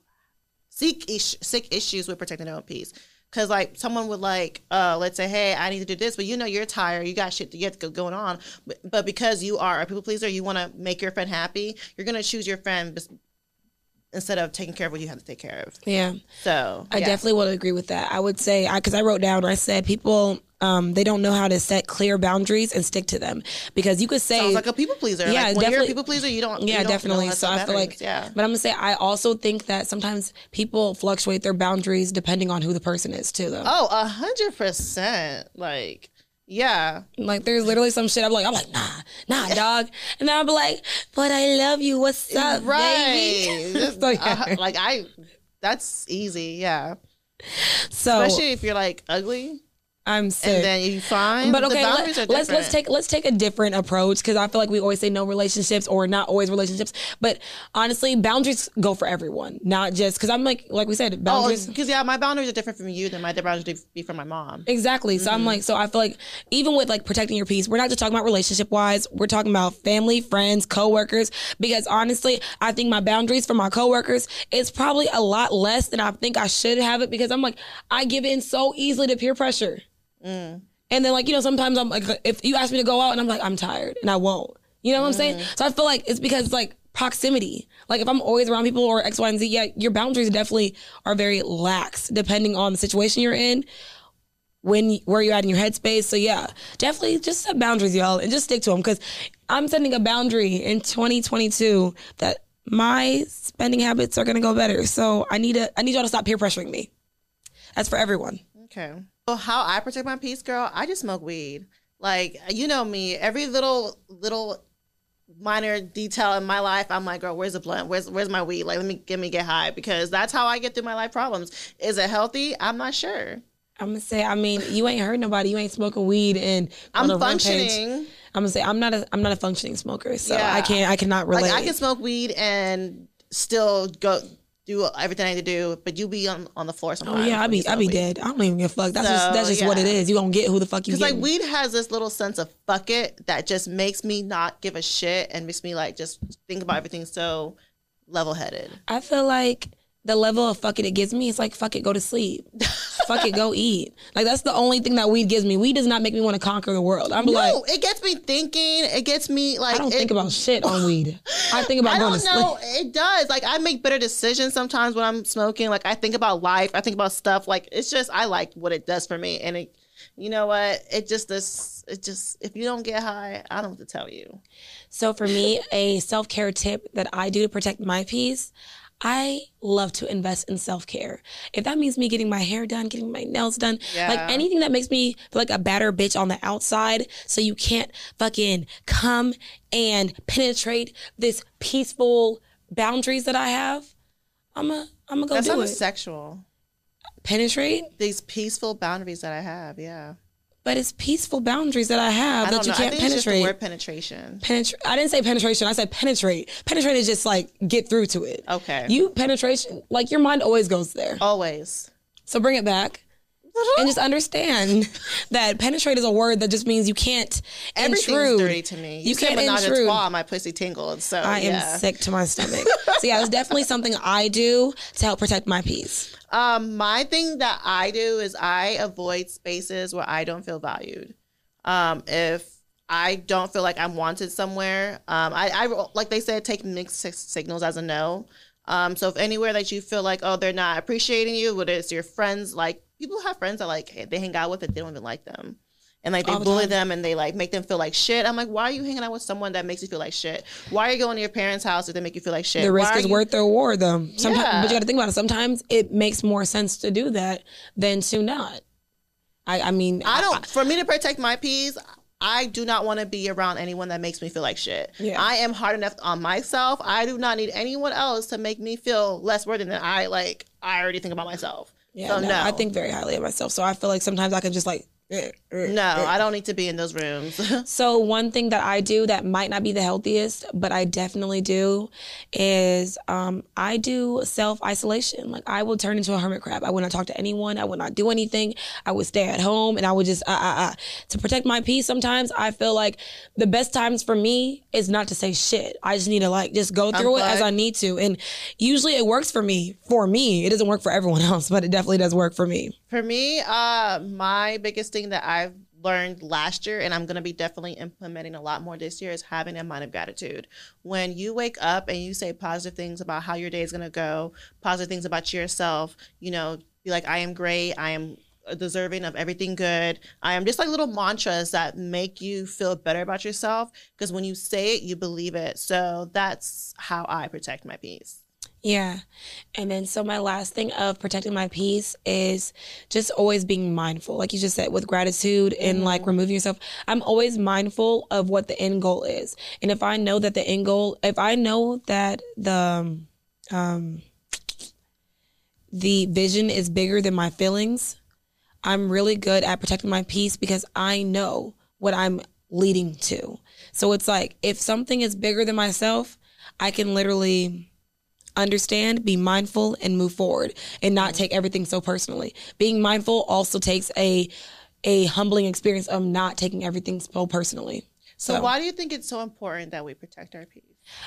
seek issues with protecting their own peace. Because, like, someone would, like, let's say, hey, I need to do this. But, you're tired. You got shit to get going on. But because you are a people pleaser, you want to make your friend happy, you're going to choose your friend instead of taking care of what you have to take care of. Yeah. So, I definitely would agree with that. I would say, because I wrote down, I said people, they don't know how to set clear boundaries and stick to them. Because you could say. Sounds like a people pleaser. Yeah, like, when you're a people pleaser, you don't. Yeah, you don't definitely. So I feel like. Yeah. But I'm going to say, I also think that sometimes people fluctuate their boundaries depending on who the person is, too, though. Oh, 100%. Like. Yeah. Like, there's literally some shit I'm like, nah, dog. And then I'll be like, but I love you. What's up, right, baby? So, yeah. That's easy. Yeah. So. Especially if you're, like, ugly. I'm sick. And then you find but okay, the boundaries are different. Let's take a different approach, because I feel like we always say no relationships or not always relationships. But honestly, boundaries go for everyone, not just because I'm like we said, boundaries. Because my boundaries are different from you than my boundaries would be from my mom. Exactly. Mm-hmm. So I'm like, so I feel like even with like protecting your peace, we're not just talking about relationship wise. We're talking about family, friends, coworkers. Because honestly, I think my boundaries for my coworkers is probably a lot less than I think I should have it, because I'm like, I give in so easily to peer pressure. Mm. And then sometimes I'm like, if you ask me to go out and I'm like, I'm tired and I won't, what I'm saying? So I feel like it's because like proximity, like if I'm always around people or X, Y, and Z, yeah, your boundaries definitely are very lax depending on the situation you're in, where you're at in your headspace. So yeah, definitely just set boundaries, y'all, and just stick to them. Cause I'm setting a boundary in 2022 that my spending habits are going to go better. So I need y'all to stop peer pressuring me. That's for everyone. Okay. Well, how I protect my peace, girl, I just smoke weed. Like, you know me, every little minor detail in my life, I'm like, girl, where's the blunt? Where's my weed? Like, let me get high, because that's how I get through my life problems. Is it healthy? I'm not sure. I'm going to say, I mean, you ain't hurt nobody. You ain't smoking weed. And I'm functioning. I'm going to say, I'm not a functioning smoker. So yeah. I cannot relate. Like, I can smoke weed and still go do everything I need to do, but you be on the floor sometimes. Oh yeah, I be dead. I don't even give a fuck. That's just what it is. You gonna get who the fuck you get. Because like weed has this little sense of fuck it that just makes me not give a shit and makes me like just think about everything so level-headed. I feel like the level of fuck it gives me is like fuck it, go to sleep. Fuck it, go eat. Like that's the only thing that weed gives me. Weed does not make me want to conquer the world. It gets me thinking. It gets me like I don't think about shit on weed. I think about going to sleep. I don't know. It does. Like I make better decisions sometimes when I'm smoking. Like I think about life. I think about stuff. Like it's just I like what it does for me. And it, you know what? It just if you don't get high, I don't have to tell you. So for me, a self-care tip that I do to protect my peace. I love to invest in self-care. If that means me getting my hair done, getting my nails done, like anything that makes me feel like a badder bitch on the outside so you can't fucking come and penetrate this peaceful boundaries that I have, I'm gonna go do it. That sounds sexual. Penetrate? These peaceful boundaries that I have, yeah. But it's peaceful boundaries that I have that you can't penetrate. I think it's just the word penetration. I didn't say penetration. I said penetrate. Penetrate is just like get through to it. Okay. You penetration, like your mind always goes there. Always. So bring it back and just understand that penetrate is a word that just means you can't intrude. Everything's dirty to me. You can't intrude. My pussy tingled. So I am sick to my stomach. So yeah, it's definitely something I do to help protect my peace. My thing that I do is I avoid spaces where I don't feel valued. If I don't feel like I'm wanted somewhere, I like they said, take mixed signals as a no. So if anywhere that you feel like, oh, they're not appreciating you, whether it's your friends, like people have friends that like they hang out with it, they don't even like them. and like they bully them and they like make them feel like shit. I'm like, why are you hanging out with someone that makes you feel like shit? Why are you going to your parents' house if they make you feel like shit? The risk is worth the reward, though. Yeah. But you got to think about it. Sometimes it makes more sense to do that than to not. I mean, for me to protect my peas, I do not want to be around anyone that makes me feel like shit. Yeah. I am hard enough on myself. I do not need anyone else to make me feel less worthy than I already think about myself. Yeah, so no. I think very highly of myself. So I feel like sometimes I can just like, I don't need to be in those rooms. So one thing that I do that might not be the healthiest, but I definitely do, is I do self-isolation. Like, I will turn into a hermit crab. I would not talk to anyone. I would not do anything. I would stay at home, and I would just to protect my peace. Sometimes I feel like the best times for me is not to say shit. I just need to like just go through it as I need to, and usually it works for me. It doesn't work for everyone else, but it definitely does work for me. For me, my biggest thing that I've learned last year, and I'm going to be definitely implementing a lot more this year, is having a mind of gratitude. When you wake up and you say positive things about how your day is going to go, positive things about yourself, you know, be like, I am great, I am deserving of everything good. I am just like little mantras that make you feel better about yourself, because when you say it, you believe it. So that's how I protect my peace. Yeah. And then so my last thing of protecting my peace is just always being mindful. Like you just said, with gratitude and like removing yourself, I'm always mindful of what the end goal is. And if I know that the end goal, if I know that the vision is bigger than my feelings, I'm really good at protecting my peace because I know what I'm leading to. So it's like, if something is bigger than myself, I can literally understand, be mindful, and move forward, and not take everything so personally. Being mindful also takes a humbling experience of not taking everything so personally. So why do you think it's so important that we protect our peace?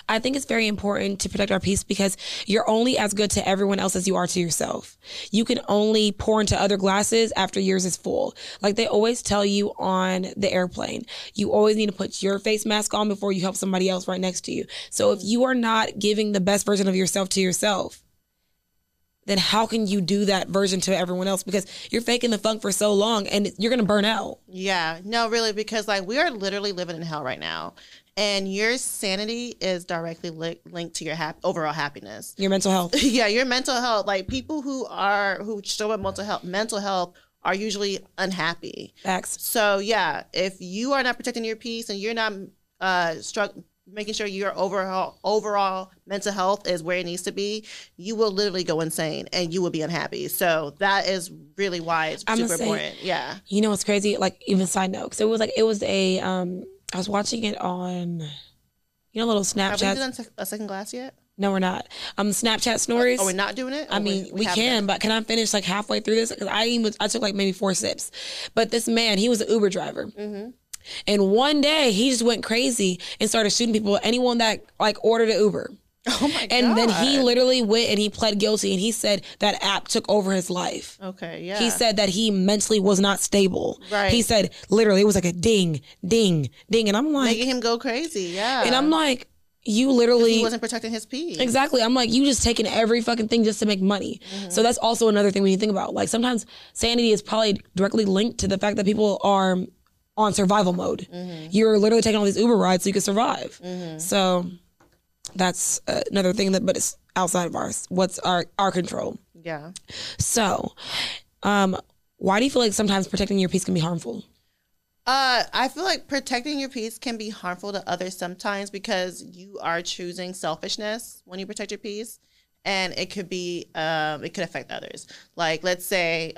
I think it's very important to protect our peace because you're only as good to everyone else as you are to yourself. You can only pour into other glasses after yours is full. Like they always tell you on the airplane, you always need to put your face mask on before you help somebody else right next to you. So if you are not giving the best version of yourself to yourself, then how can you do that version to everyone else? Because you're faking the funk for so long and you're going to burn out. Yeah, no, really, because like we are literally living in hell right now. And your sanity is directly linked to your overall happiness. Your mental health. Yeah, your mental health. Like people who show up mental health are usually unhappy. Facts. So yeah, if you are not protecting your peace and you're not making sure your overall mental health is where it needs to be, you will literally go insane and you will be unhappy. So that is really why it's super important. Yeah. You know what's crazy? Like even side note, because it was a. I was watching it on, you know, little Snapchat. Have we done a second glass yet? No, we're not. Snapchat stories. Are we not doing it? I mean, we can, but can I finish like halfway through this? Because I took like maybe 4 sips. But this man, he was an Uber driver. Mm-hmm. And one day he just went crazy and started shooting people, anyone that like ordered an Uber. Oh my God. And then he literally went and he pled guilty, and he said that app took over his life. Okay, yeah. He said that he mentally was not stable. Right. He said literally it was like a ding, ding, ding. And I'm like, making him go crazy, yeah. And I'm like, you literally, he wasn't protecting his peace. Exactly. I'm like, you just taking every fucking thing just to make money. Mm-hmm. So that's also another thing when you think about. Like sometimes sanity is probably directly linked to the fact that people are on survival mode. Mm-hmm. You're literally taking all these Uber rides so you can survive. Mm-hmm. So that's another thing that, but it's outside of our control. Yeah. So, why do you feel like sometimes protecting your peace can be harmful? I feel like protecting your peace can be harmful to others sometimes because you are choosing selfishness when you protect your peace, and it could be, it could affect others. Like, let's say,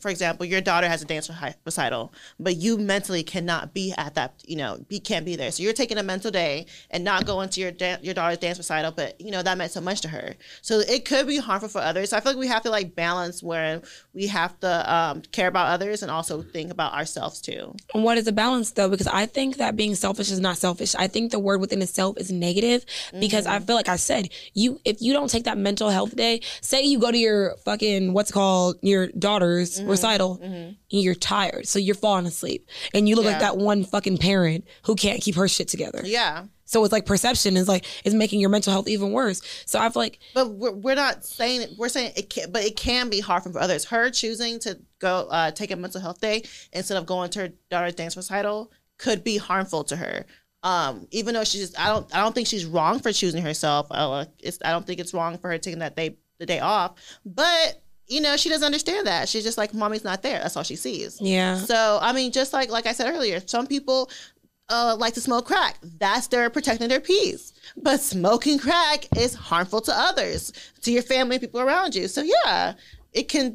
for example, your daughter has a dance recital, but you mentally cannot be at that, can't be there. So you're taking a mental day and not going to your daughter's dance recital, but, that meant so much to her. So it could be harmful for others. So I feel like we have to, like, balance where we have to care about others and also think about ourselves, too. And what is the balance, though? Because I think that being selfish is not selfish. I think the word within itself is negative because I feel like I said, if you don't take that mental health day, say you go to your fucking, your daughter, recital, and you're tired, so you're falling asleep, and you look like that one fucking parent who can't keep her shit together. Yeah, So it's like perception is like, it's making your mental health even worse. So I've like. But we're not saying it. We're saying it can, but it can be hard for others. Her choosing to go take a mental health day instead of going to her daughter's dance recital could be harmful to her. Even though she's, I don't think she's wrong for choosing herself. I don't think it's wrong for her taking that day, the day off. But you know, she doesn't understand that. She's just like, mommy's not there. That's all she sees. Yeah. So I mean, just like I said earlier, some people like to smoke crack. That's their protecting their peace. But smoking crack is harmful to others, to your family, people around you. So yeah, it can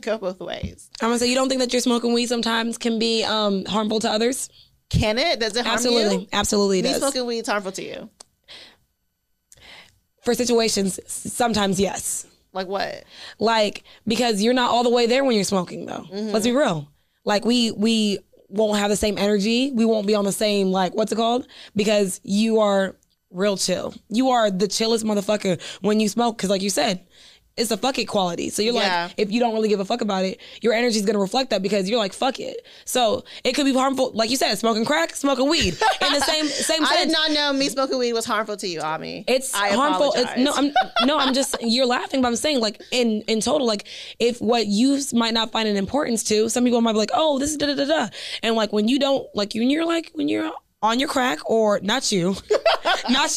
go both ways. I'm gonna say, you don't think that your smoking weed sometimes can be harmful to others? Can it? Does it harm absolutely. You? Absolutely. It does. Smoking weed is harmful to you? For situations, sometimes yes. Like what? Like, because you're not all the way there when you're smoking, though. Mm-hmm. Let's be real. Like, we won't have the same energy. We won't be on the same, like, what's it called? Because you are real chill. You are the chillest motherfucker when you smoke. Because, like you said, it's a fuck it quality. So you're like, if you don't really give a fuck about it, your energy is going to reflect that because you're like, fuck it. So it could be harmful. Like you said, smoking crack, smoking weed. In the same sense. I did not know me smoking weed was harmful to you, Ami. It's harmful. It's, no, I'm just, you're laughing, but I'm saying like in total, like if what you might not find an importance to, some people might be like, oh, this is da-da-da-da. And like when you don't, like when you're on your crack, or not you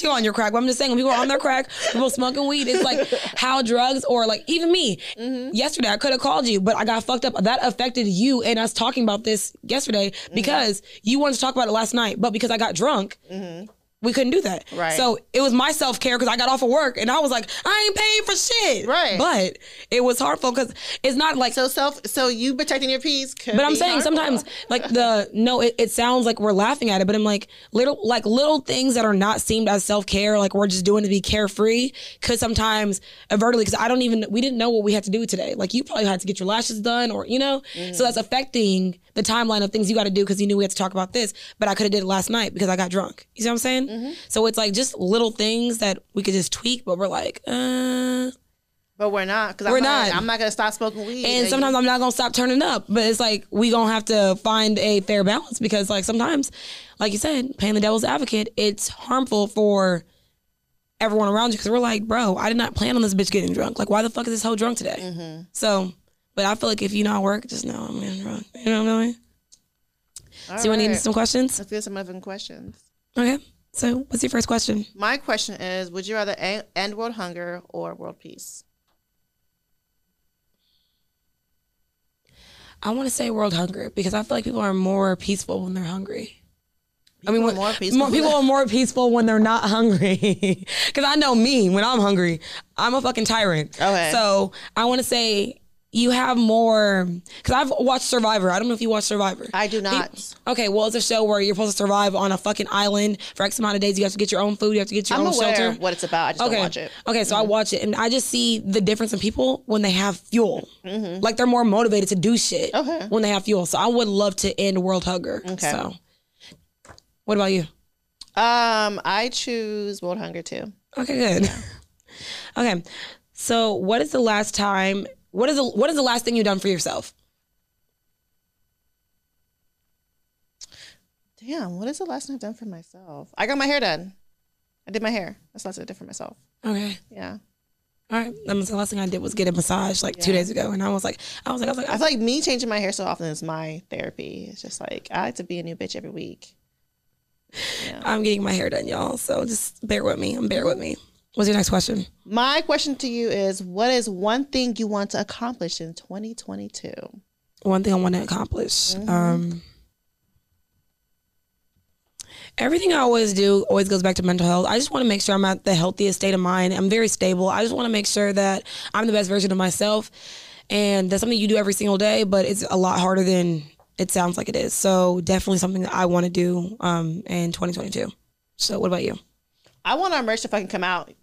on your crack, but I'm just saying when people are on their crack, people smoking weed, it's like how drugs, or like even me, mm-hmm. yesterday I could have called you, but I got fucked up. That affected you and us talking about this yesterday because mm-hmm. you wanted to talk about it last night, but because I got drunk, mm-hmm. we couldn't do that. Right. So it was my self-care because I got off of work and I was like, I ain't paying for shit. Right. But it was harmful because it's not like... So you protecting your peace could But I'm saying harmful. Sometimes like the... No, it sounds like we're laughing at it, but I'm like little things that are not seemed as self-care, like we're just doing to be carefree, because sometimes overtly, because we didn't know what we had to do today. Like you probably had to get your lashes done or, you know? Mm. So that's affecting the timeline of things you got to do because you knew we had to talk about this, but I could have did it last night because I got drunk. You see what I'm saying? Mm-hmm. So it's like just little things that we could just tweak, but we're like, But we're not. Because I'm not going to stop smoking weed. And sometimes I'm not going to stop turning up. But it's like we going to have to find a fair balance because like sometimes, like you said, playing the devil's advocate, it's harmful for everyone around you because we're like, bro, I did not plan on this bitch getting drunk. Like, why the fuck is this hoe drunk today? Mm-hmm. So, but I feel like if you not work, just know I'm getting drunk. You know what I mean? All so you want to get into some questions? Let's get some other questions. Okay. So, what's your first question? My question is, would you rather end world hunger or world peace? I want to say world hunger because I feel like people are more peaceful when they're hungry. People are more peaceful when they're not hungry. Because I know me, when I'm hungry, I'm a fucking tyrant. Okay. So, I want to say... You have more, because I've watched Survivor. I don't know if you watch Survivor. I do not. Okay, well, it's a show where you're supposed to survive on a fucking island for X amount of days. You have to get your own food. You have to get your own shelter. I'm aware of what it's about. I just don't watch it. Okay, so I watch it, and I just see the difference in people when they have fuel. Mm-hmm. Like, they're more motivated to do shit when they have fuel. So I would love to end world hunger. Okay. So, what about you? I choose world hunger, too. Okay, good. Yeah. Okay, so what is the last time... What is the last thing you've done for yourself? Damn, what is the last thing I've done for myself? I got my hair done. I did my hair. That's the last thing I did for myself. Okay. Yeah. All right. That was the last thing I did was get a massage 2 days ago, and I was like, I feel like me changing my hair so often is my therapy. It's just like I like to be a new bitch every week. Yeah. I'm getting my hair done, y'all. So just bear with me. What's your next question? My question to you is, what is one thing you want to accomplish in 2022? One thing I want to accomplish. Mm-hmm. Everything I always do always goes back to mental health. I just want to make sure I'm at the healthiest state of mind. I'm very stable. I just want to make sure that I'm the best version of myself. And that's something you do every single day, but it's a lot harder than it sounds like it is. So definitely something that I want to do in 2022. So what about you? I want our merch to fucking come out.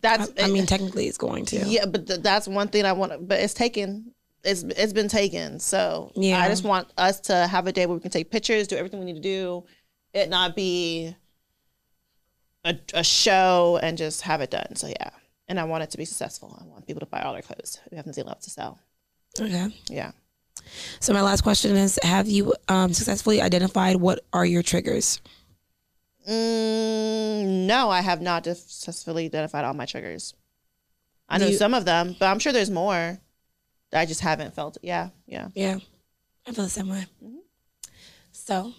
Technically it's going to. Yeah, but that's one thing I want. But it's taken. It's been taken. So yeah. I just want us to have a day where we can take pictures, do everything we need to do, it not be a show, and just have it done. So yeah, and I want it to be successful. I want people to buy all their clothes. We have nothing left to sell. Okay. Yeah. So my last question is: have you successfully identified what are your triggers? No, I have not successfully identified all my triggers. I know some of them, but I'm sure there's more that I just haven't felt. Yeah. I feel the same way. Mm-hmm. So.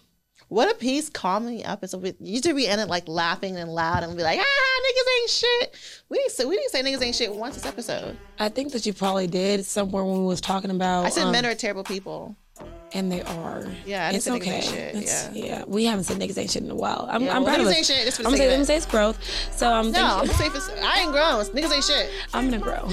What a piece, calm me up. So usually we end it like laughing and loud and be like, niggas ain't shit. We didn't say niggas ain't shit once this episode. I think that you probably did somewhere when we was talking about. I said men are terrible people. And they are. Yeah, it's okay. Shit. Yeah, we haven't said niggas ain't shit in a while. I'm proud of it. I'm gonna say it's growth. So I'm gonna say I ain't grown. Niggas ain't shit. I'm gonna grow.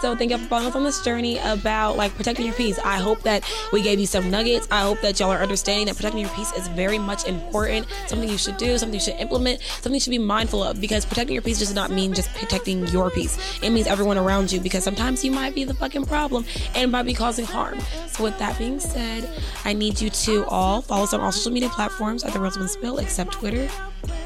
So thank y'all for following us on this journey about like protecting your peace. I hope that we gave you some nuggets. I hope that y'all are understanding that protecting your peace is very much important. Something you should do. Something you should implement. Something you should be mindful of, because protecting your peace does not mean just protecting your peace. It means everyone around you, because sometimes you might be the fucking problem and might be causing harm. So with that being said, I need you to all follow us on all social media platforms at The Real Spin Spill, except Twitter,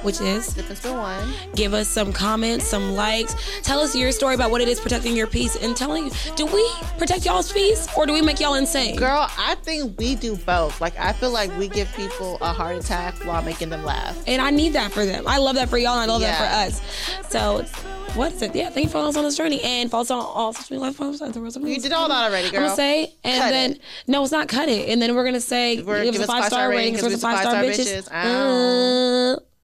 which is The Real Spin 1. Give us some comments, some likes. Tell us your story about what it is protecting your peace, and telling you, do we protect y'all's peace or do we make y'all insane? Girl, I think we do both. Like, I feel like we give people a heart attack while making them laugh. And I need that for them. I love that for y'all, and I love that for us. So... What's it? Yeah, thank you for following us on this journey, and follow us on all social media platforms. You did all that already, girl. I'm gonna say, and cut then it. No, it's not cut it. And then we're gonna say, give us a 5-star rating because we're 5-star bitches.